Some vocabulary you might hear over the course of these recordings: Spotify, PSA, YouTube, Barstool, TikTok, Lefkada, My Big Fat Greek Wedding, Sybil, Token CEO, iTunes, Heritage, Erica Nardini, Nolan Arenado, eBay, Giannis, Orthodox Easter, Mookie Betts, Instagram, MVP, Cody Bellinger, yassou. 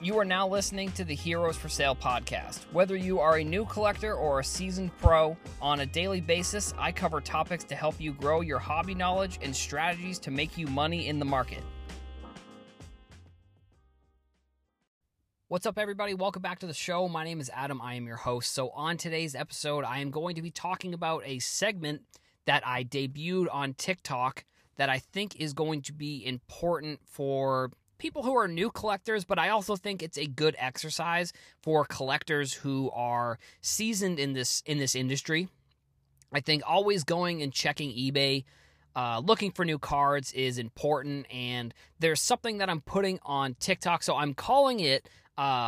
You are now listening to the Heroes for Sale podcast. Whether you are a new collector or a seasoned pro, on a daily basis, I cover topics to help you grow your hobby knowledge and strategies to make you money in the market. What's up, everybody? Welcome back to the show. My name is Adam. I am your host. So on today's episode, I am going to be talking about a segment that I debuted on TikTok that I think is going to be important for people who are new collectors, but I also think it's a good exercise for collectors who are seasoned in this industry. I think always going and checking eBay, looking for new cards is important, and there's something that I'm putting on TikTok, so I'm calling it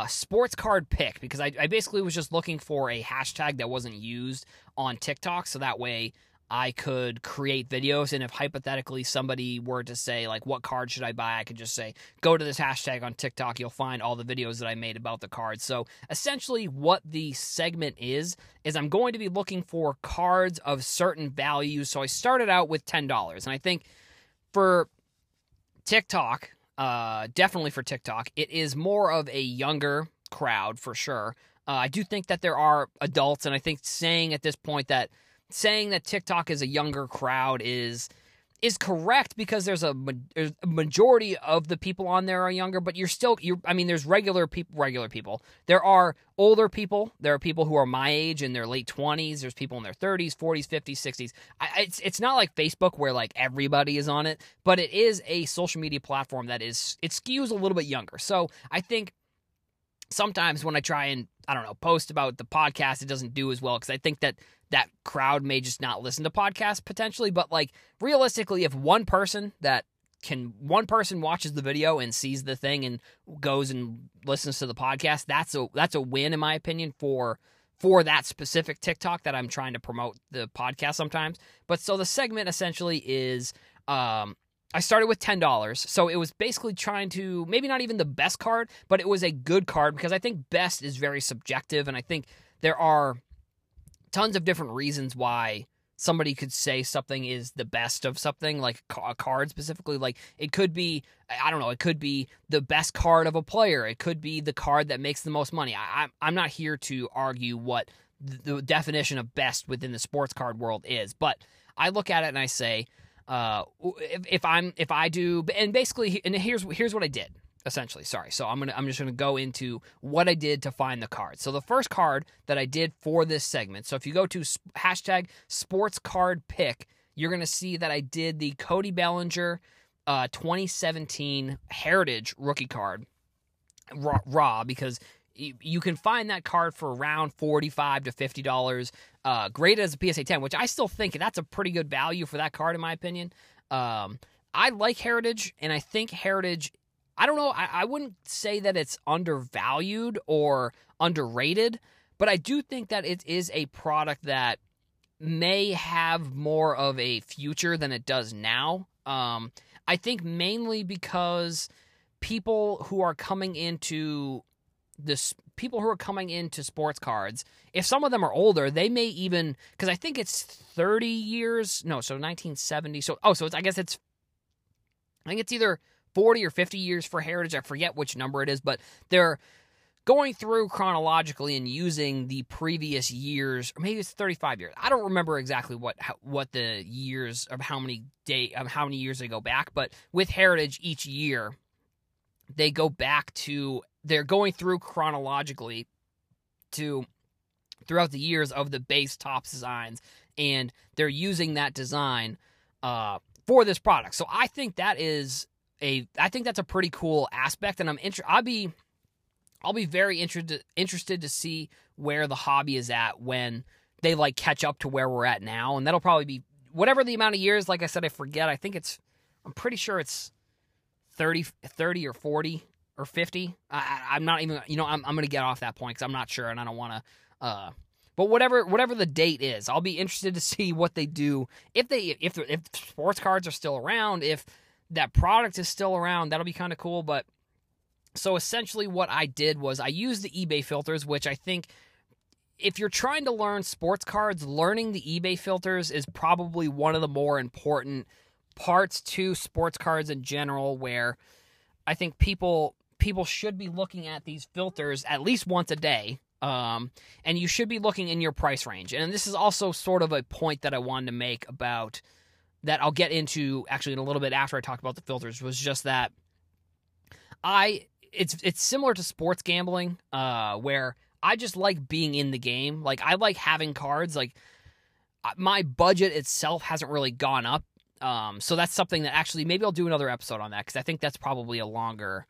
sports card pick, because I basically was just looking for a hashtag that wasn't used on TikTok, so that way I could create videos, and if hypothetically somebody were to say, like, what card should I buy, I could just say, go to this hashtag on TikTok, you'll find all the videos that I made about the cards. So essentially what the segment is I'm going to be looking for cards of certain values. So I started out with $10, and I think for TikTok, definitely for TikTok, it is more of a younger crowd for sure. I do think that there are adults, and I think saying at this point that TikTok is a younger crowd is correct, because there's a majority of the people on there are younger, but I mean, there's regular people. There are older people. There are people who are my age in their late 20s. There's people in their 30s, 40s, 50s, 60s. It's not like Facebook where, like, everybody is on it, but it is a social media platform that it skews a little bit younger. So I think sometimes when I try and, I don't know, post about the podcast, it doesn't do as well, because I think that crowd may just not listen to podcasts potentially, but, like, realistically, if one person watches the video and sees the thing and goes and listens to the podcast, that's a win, in my opinion, for that specific TikTok that I'm trying to promote the podcast sometimes. But so the segment essentially is, I started with $10, so it was basically trying to, maybe not even the best card, but it was a good card, because I think best is very subjective, and I think there are tons of different reasons why somebody could say something is the best of something, like a card specifically. Like, it could be, I don't know, it could be the best card of a player. It could be the card that makes the most money. I'm not here to argue what the definition of best within the sports card world is, but I look at it and I say, here's what I did. Essentially, sorry. So I'm just gonna go into what I did to find the card. So the first card that I did for this segment. So if you go to hashtag sports card pick, you're gonna see that I did the Cody Bellinger 2017 Heritage rookie card raw, because you can find that card for around $45 to $50. Graded as a PSA 10, which I still think that's a pretty good value for that card, in my opinion. I like Heritage, and I think Heritage, I don't know, I wouldn't say that it's undervalued or underrated, but I do think that it is a product that may have more of a future than it does now. I think mainly because people who are coming into sports cards, if some of them are older, they may even, because I think it's 30 years, no, so 1970, I think it's either 40 or 50 years for Heritage, I forget which number it is, but they're going through chronologically and using the previous years, or maybe it's 35 years. I don't remember exactly what the years of how many years they go back, but with Heritage each year, they go back to, they're going through chronologically to throughout the years of the base top designs, and they're using that design for this product. So I think that is I think that's a pretty cool aspect, and I'll be very interested to see where the hobby is at when they, like, catch up to where we're at now, and that'll probably be whatever the amount of years. Like I said, I forget. I think it's, I'm pretty sure it's 30 or 40 or 50. I'm not even, you know, I'm going to get off that point because I'm not sure, and I don't want to, but whatever the date is, I'll be interested to see what they do. If sports cards are still around, if that product is still around, that'll be kind of cool. But so essentially what I did was I used the eBay filters, which I think if you're trying to learn sports cards, learning the eBay filters is probably one of the more important parts to sports cards in general, where I think people people should be looking at these filters at least once a day. And you should be looking in your price range. And this is also sort of a point that I wanted to make about that I'll get into actually in a little bit after I talk about the filters, was just that it's similar to sports gambling, where I just like being in the game. Like, I like having cards. Like, my budget itself hasn't really gone up. So that's something that actually maybe I'll do another episode on that, because I think that's probably a longer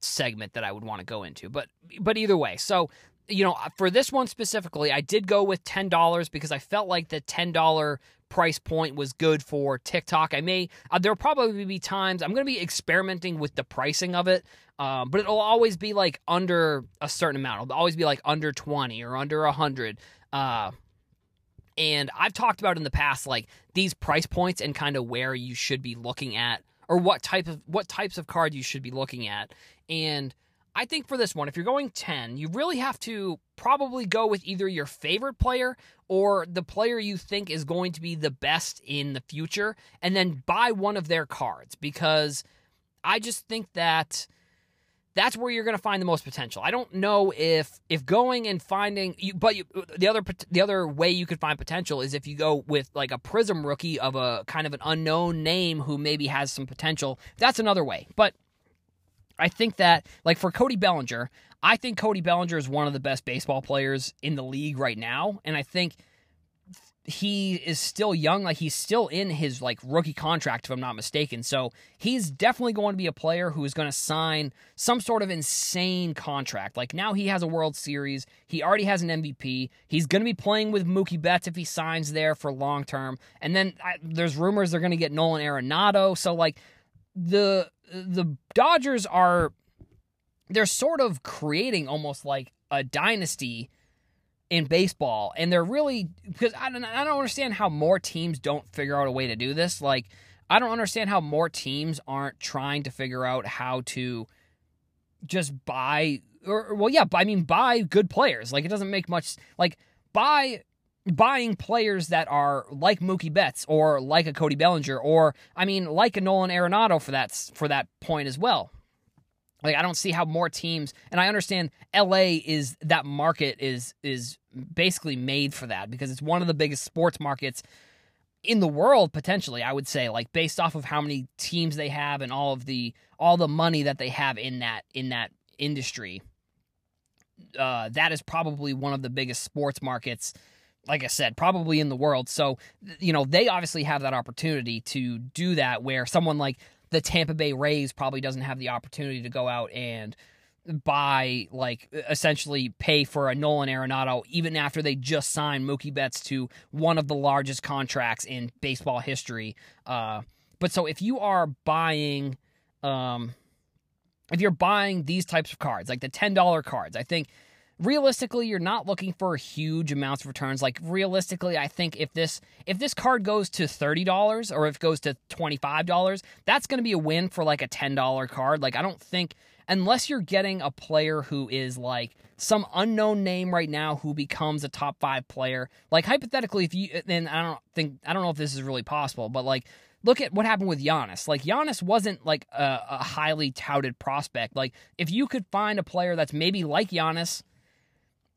segment that I would want to go into. But either way, so, you know, for this one specifically, I did go with $10 because I felt like the $10 price point was good for TikTok. I may, there'll probably be times I'm going to be experimenting with the pricing of it, but it'll always be like under a certain amount. It'll always be like under 20 or under 100. And I've talked about in the past, like, these price points and kind of where you should be looking at, or what types of cards you should be looking at. And I think for this one, if you're going 10, you really have to probably go with either your favorite player or the player you think is going to be the best in the future, and then buy one of their cards, because I just think that that's where you're going to find the most potential. I don't know if going and finding you, but you, the other way you could find potential is if you go with like a Prism rookie of a kind of an unknown name who maybe has some potential. That's another way. But I think that, like, for Cody Bellinger, I think Cody Bellinger is one of the best baseball players in the league right now, and I think he is still young. Like, he's still in his like rookie contract, if I'm not mistaken. So he's definitely going to be a player who is going to sign some sort of insane contract. Like, now he has a World Series. He already has an MVP. He's going to be playing with Mookie Betts if he signs there for long term. And then there's rumors they're going to get Nolan Arenado. So, like, the Dodgers are, they're sort of creating almost like a dynasty in baseball, and they're really, because I don't understand how more teams don't figure out a way to do this. Like, I don't understand how more teams aren't trying to figure out how to just buy, buy good players. Like, it doesn't make much, like, buying players that are like Mookie Betts or like a Cody Bellinger or, I mean, like a Nolan Arenado for that point as well. Like, I don't see how more teams, and I understand LA is, that market is basically made for that, because it's one of the biggest sports markets in the world, potentially, I would say, like, based off of how many teams they have and all the money that they have in that industry. That is probably one of the biggest sports markets, like I said, probably in the world. So, you know, they obviously have that opportunity to do that, where someone like the Tampa Bay Rays probably doesn't have the opportunity to go out and buy, like, essentially pay for a Nolan Arenado, even after they just signed Mookie Betts to one of the largest contracts in baseball history. But so if you are buying, these types of cards, like the $10 cards, I think realistically you're not looking for huge amounts of returns. Like, realistically, I think if this card goes to $30 or if it goes to $25, that's going to be a win for like a $10 card. Like, I don't think, unless you're getting a player who is like some unknown name right now who becomes a top 5 player, like, hypothetically, if you, then I don't know if this is really possible, but, like, look at what happened with Giannis. Like, Giannis wasn't like a highly touted prospect. Like, if you could find a player that's maybe like Giannis,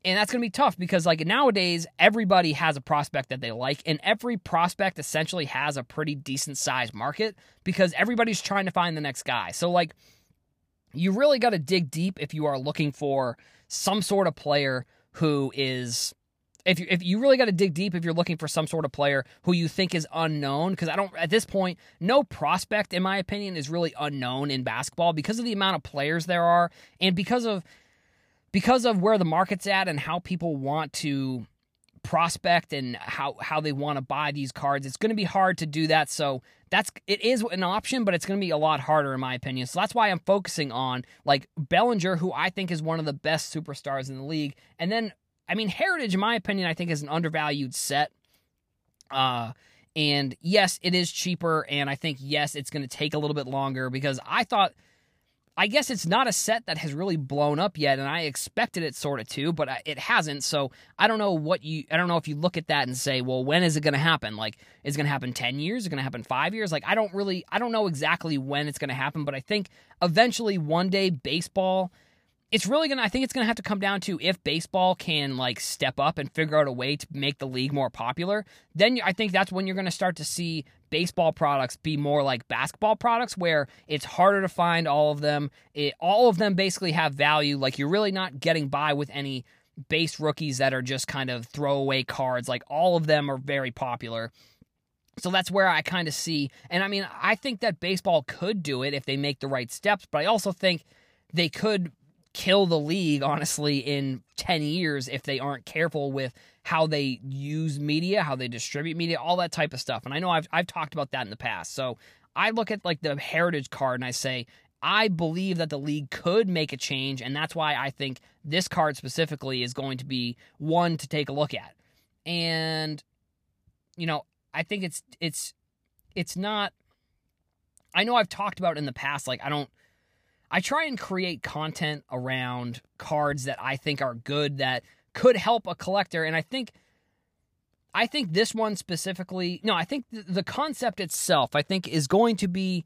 and that's going to be tough, because, like, nowadays everybody has a prospect that they like, and every prospect essentially has a pretty decent-sized market, because everybody's trying to find the next guy. So, like, you really got to dig deep if you are looking for some sort of player who is, if you really got to dig deep if you're looking for some sort of player who you think is unknown, because at this point, no prospect, in my opinion, is really unknown in basketball, because of the amount of players there are, and because of where the market's at and how people want to prospect and how they want to buy these cards. It's going to be hard to do that. So it is an option, but it's going to be a lot harder, in my opinion. So that's why I'm focusing on, like, Bellinger, who I think is one of the best superstars in the league. And then, I mean, Heritage, in my opinion, I think is an undervalued set. And yes, it is cheaper. And I think, yes, it's going to take a little bit longer, because I thought I guess it's not a set that has really blown up yet, and I expected it sort of to, but it hasn't. So I don't know what you, I don't know if you look at that and say, well, when is it going to happen? Like, is it going to happen 10 years? Is it going to happen 5 years? Like, I don't know exactly when it's going to happen, but I think eventually one day baseball, it's really going to, I think it's going to have to come down to if baseball can like step up and figure out a way to make the league more popular, then I think that's when you're going to start to see baseball products be more like basketball products where it's harder to find all of them. All of them basically have value. Like you're really not getting by with any base rookies that are just kind of throwaway cards. Like all of them are very popular. So that's where I kind of see. And I mean, I think that baseball could do it if they make the right steps, but I also think they could kill the league, honestly, in 10 years if they aren't careful with how they use media, how they distribute media, all that type of stuff. And I know I've talked about that in the past. So I look at like the Heritage card and I say, I believe that the league could make a change, and that's why I think this card specifically is going to be one to take a look at. And, you know, I think it's not... I know I've talked about in the past, like, I try and create content around cards that I think are good that could help a collector, and I think this one specifically, no, I think the concept itself, I think is going to be,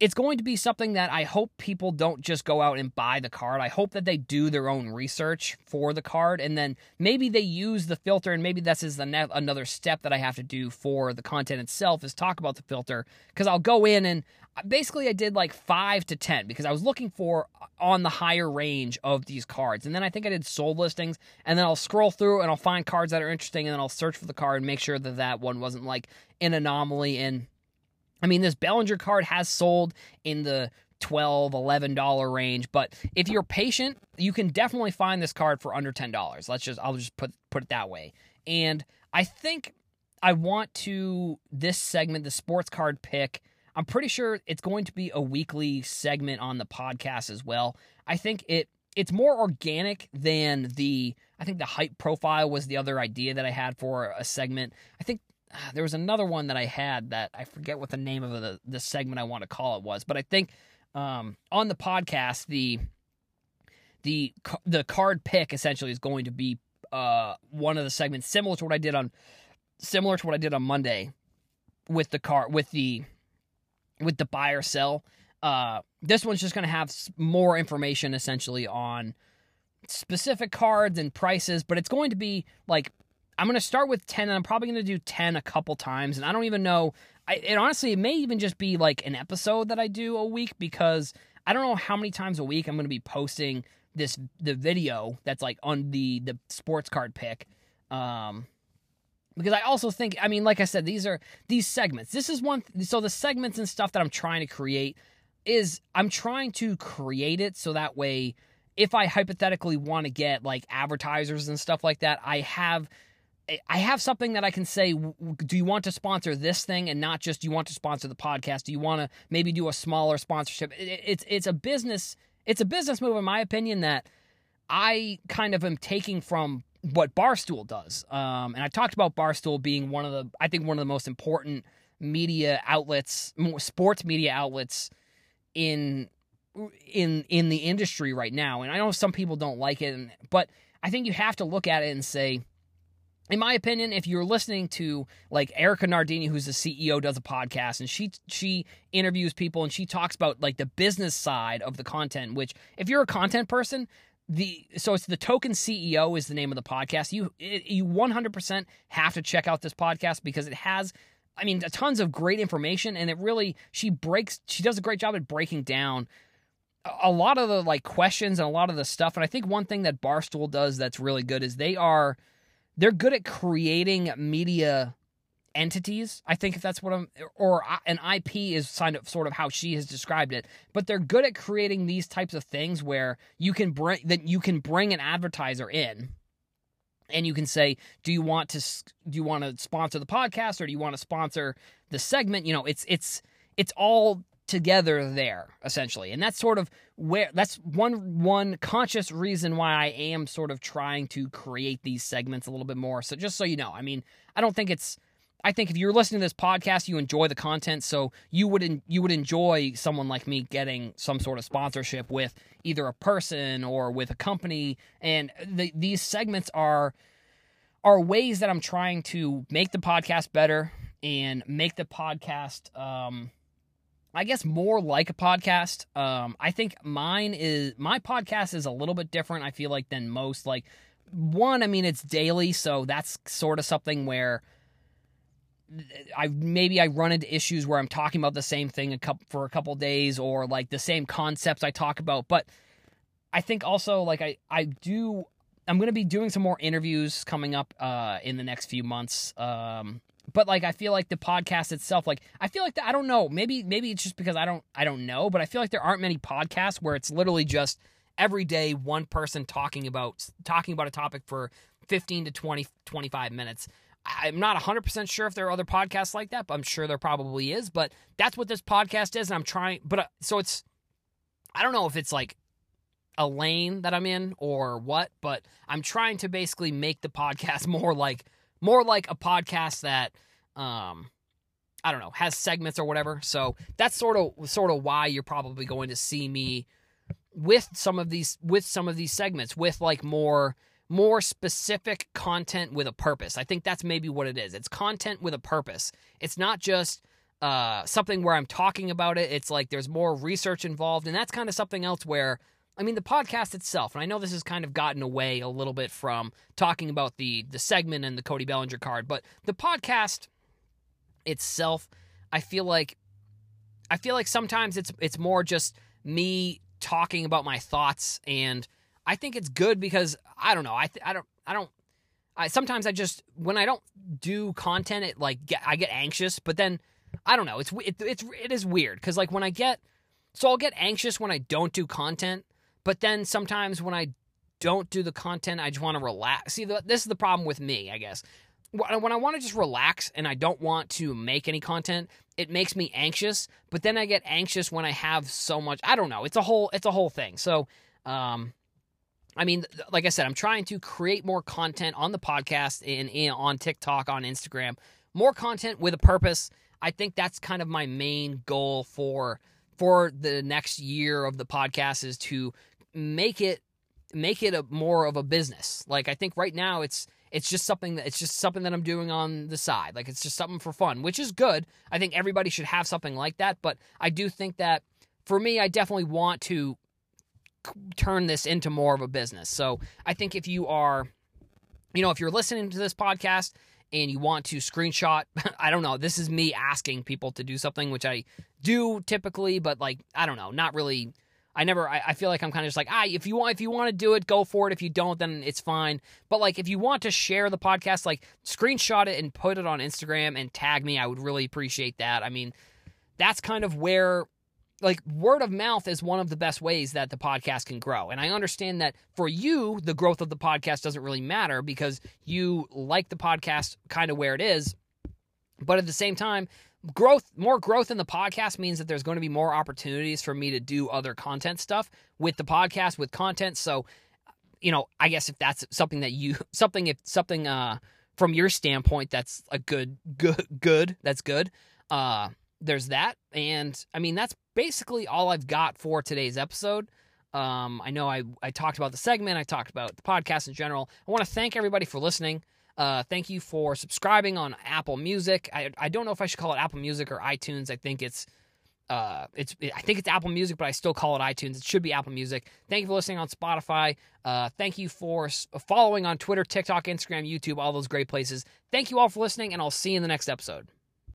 it's going to be something that I hope people don't just go out and buy the card. I hope that they do their own research for the card, and then maybe they use the filter, and maybe this is another step that I have to do for the content itself is talk about the filter, because I'll go in and basically, I did like 5 to 10 because I was looking for on the higher range of these cards. And then I think I did sold listings, and then I'll scroll through and I'll find cards that are interesting, and then I'll search for the card and make sure that that one wasn't like an anomaly. And I mean, this Bellinger card has sold in the $12, $11 range, but if you're patient, you can definitely find this card for under $10. I'll just put it that way. And I think I want to, this segment, the sports card pick, I'm pretty sure it's going to be a weekly segment on the podcast as well. I think it's more organic than I think the hype profile was the other idea that I had for a segment. I think there was another one that I had that I forget what the name of the segment I want to call it was. But I think on the podcast, the card pick essentially is going to be one of the segments similar to what I did on Monday with the card, with the buy or sell. This one's just going to have more information essentially on specific cards and prices, but it's going to be like, I'm going to start with 10, and I'm probably going to do 10 a couple times, and I don't even know. It honestly, it may even just be like an episode that I do a week, because I don't know how many times a week I'm going to be posting the video that's like on the sports card pick. Because I also think, I mean, like I said, these segments. This is one. So the segments and stuff that I'm trying to create is I'm trying to create it so that way, if I hypothetically want to get like advertisers and stuff like that, I have something that I can say, do you want to sponsor this thing, and not just do you want to sponsor the podcast? Do you want to maybe do a smaller sponsorship? It's a business. It's a business move, in my opinion, that I kind of am taking from what Barstool does. And I talked about Barstool being one of the most important media outlets, sports media outlets in the industry right now. And I know some people don't like it, but I think you have to look at it and say, in my opinion, if you're listening to like Erica Nardini, who's the CEO, does a podcast, and she interviews people and she talks about like the business side of the content, which if you're a content person, so it's the Token CEO is the name of the podcast. You 100% have to check out this podcast, because it has, I mean, tons of great information, and it really, she does a great job at breaking down a lot of the like questions and a lot of the stuff. And I think one thing that Barstool does that's really good is they're good at creating media entities, I think, if that's what an IP is sort of how she has described it. But they're good at creating these types of things where you can bring an advertiser in, and you can say, do you want to sponsor the podcast, or do you want to sponsor the segment? You know, it's all together there essentially, and that's sort of where that's one conscious reason why I am sort of trying to create these segments a little bit more. So just so you know, I mean, I don't think it's. I think if you're listening to this podcast, you enjoy the content, so you would enjoy someone like me getting some sort of sponsorship with either a person or with a company. And these segments are ways that I'm trying to make the podcast better and make the podcast, I guess, more like a podcast. I think my podcast is a little bit different, I feel like, than most. Like, one, I mean, it's daily, so that's sort of something where I run into issues where I'm talking about the same thing for a couple days, or like the same concepts I talk about. But I think also, like, I'm going to be doing some more interviews coming up in the next few months. But like, I feel like the podcast itself, like, I feel like I don't know, maybe it's just because I don't know, but I feel like there aren't many podcasts where it's literally just every day one person talking about a topic for 15 to 20, 25 minutes. I'm not 100% sure if there are other podcasts like that, but I'm sure there probably is. But that's what this podcast is, and I'm trying. But so it's, I don't know if it's like a lane that I'm in or what, but I'm trying to basically make the podcast more like a podcast that, I don't know, has segments or whatever. So that's sort of why you're probably going to see me with some of these segments, with like more specific content with a purpose. I think that's maybe what it is. It's content with a purpose. It's not just something where I'm talking about it. It's like there's more research involved, and that's kind of something else where, I mean, the podcast itself, and I know this has kind of gotten away a little bit from talking about the segment and the Cody Bellinger card, but the podcast itself, I feel like sometimes it's more just me talking about my thoughts, and I think it's good because, I don't know, sometimes I just, when I don't do content, it like, I get anxious, but then, I don't know, it is weird, because like when I get, so I'll get anxious when I don't do content, but then sometimes when I don't do the content, I just want to relax. See, this is the problem with me, I guess. When I want to just relax and I don't want to make any content, it makes me anxious, but then I get anxious when I have so much, I don't know, it's a whole thing, so, I mean, like I said, I'm trying to create more content on the podcast and on TikTok, on Instagram, more content with a purpose. I think that's kind of my main goal for the next year of the podcast, is to make it a more of a business. Like, I think right now it's just something that I'm doing on the side. Like, it's just something for fun, which is good. I think everybody should have something like that, but I do think that for me, I definitely want to turn this into more of a business. So I think if you are, you know, if you're listening to this podcast and you want to screenshot, I don't know, this is me asking people to do something, which I do typically, but like, I don't know, not really. I feel like I'm kind of just like, if you want to do it, go for it. If you don't, then it's fine. But like, if you want to share the podcast, like, screenshot it and put it on Instagram and tag me. I would really appreciate that. I mean, that's kind of where, like, word of mouth is one of the best ways that the podcast can grow. And I understand that for you, the growth of the podcast doesn't really matter because you like the podcast kind of where it is. But at the same time, more growth in the podcast means that there's going to be more opportunities for me to do other content stuff with the podcast, with content. So, you know, I guess if that's something that from your standpoint, that's a good, that's good. There's that, and I mean, that's basically all I've got for today's episode. I know I talked about the segment, I talked about the podcast in general. I want to thank everybody for listening. Thank you for subscribing on Apple Music. I don't know if I should call it Apple Music or iTunes. I think it's Apple Music, but I still call it iTunes. It should be Apple Music. Thank you for listening on Spotify. Thank you for following on Twitter, TikTok, Instagram, YouTube, all those great places. Thank you all for listening, and I'll see you in the next episode.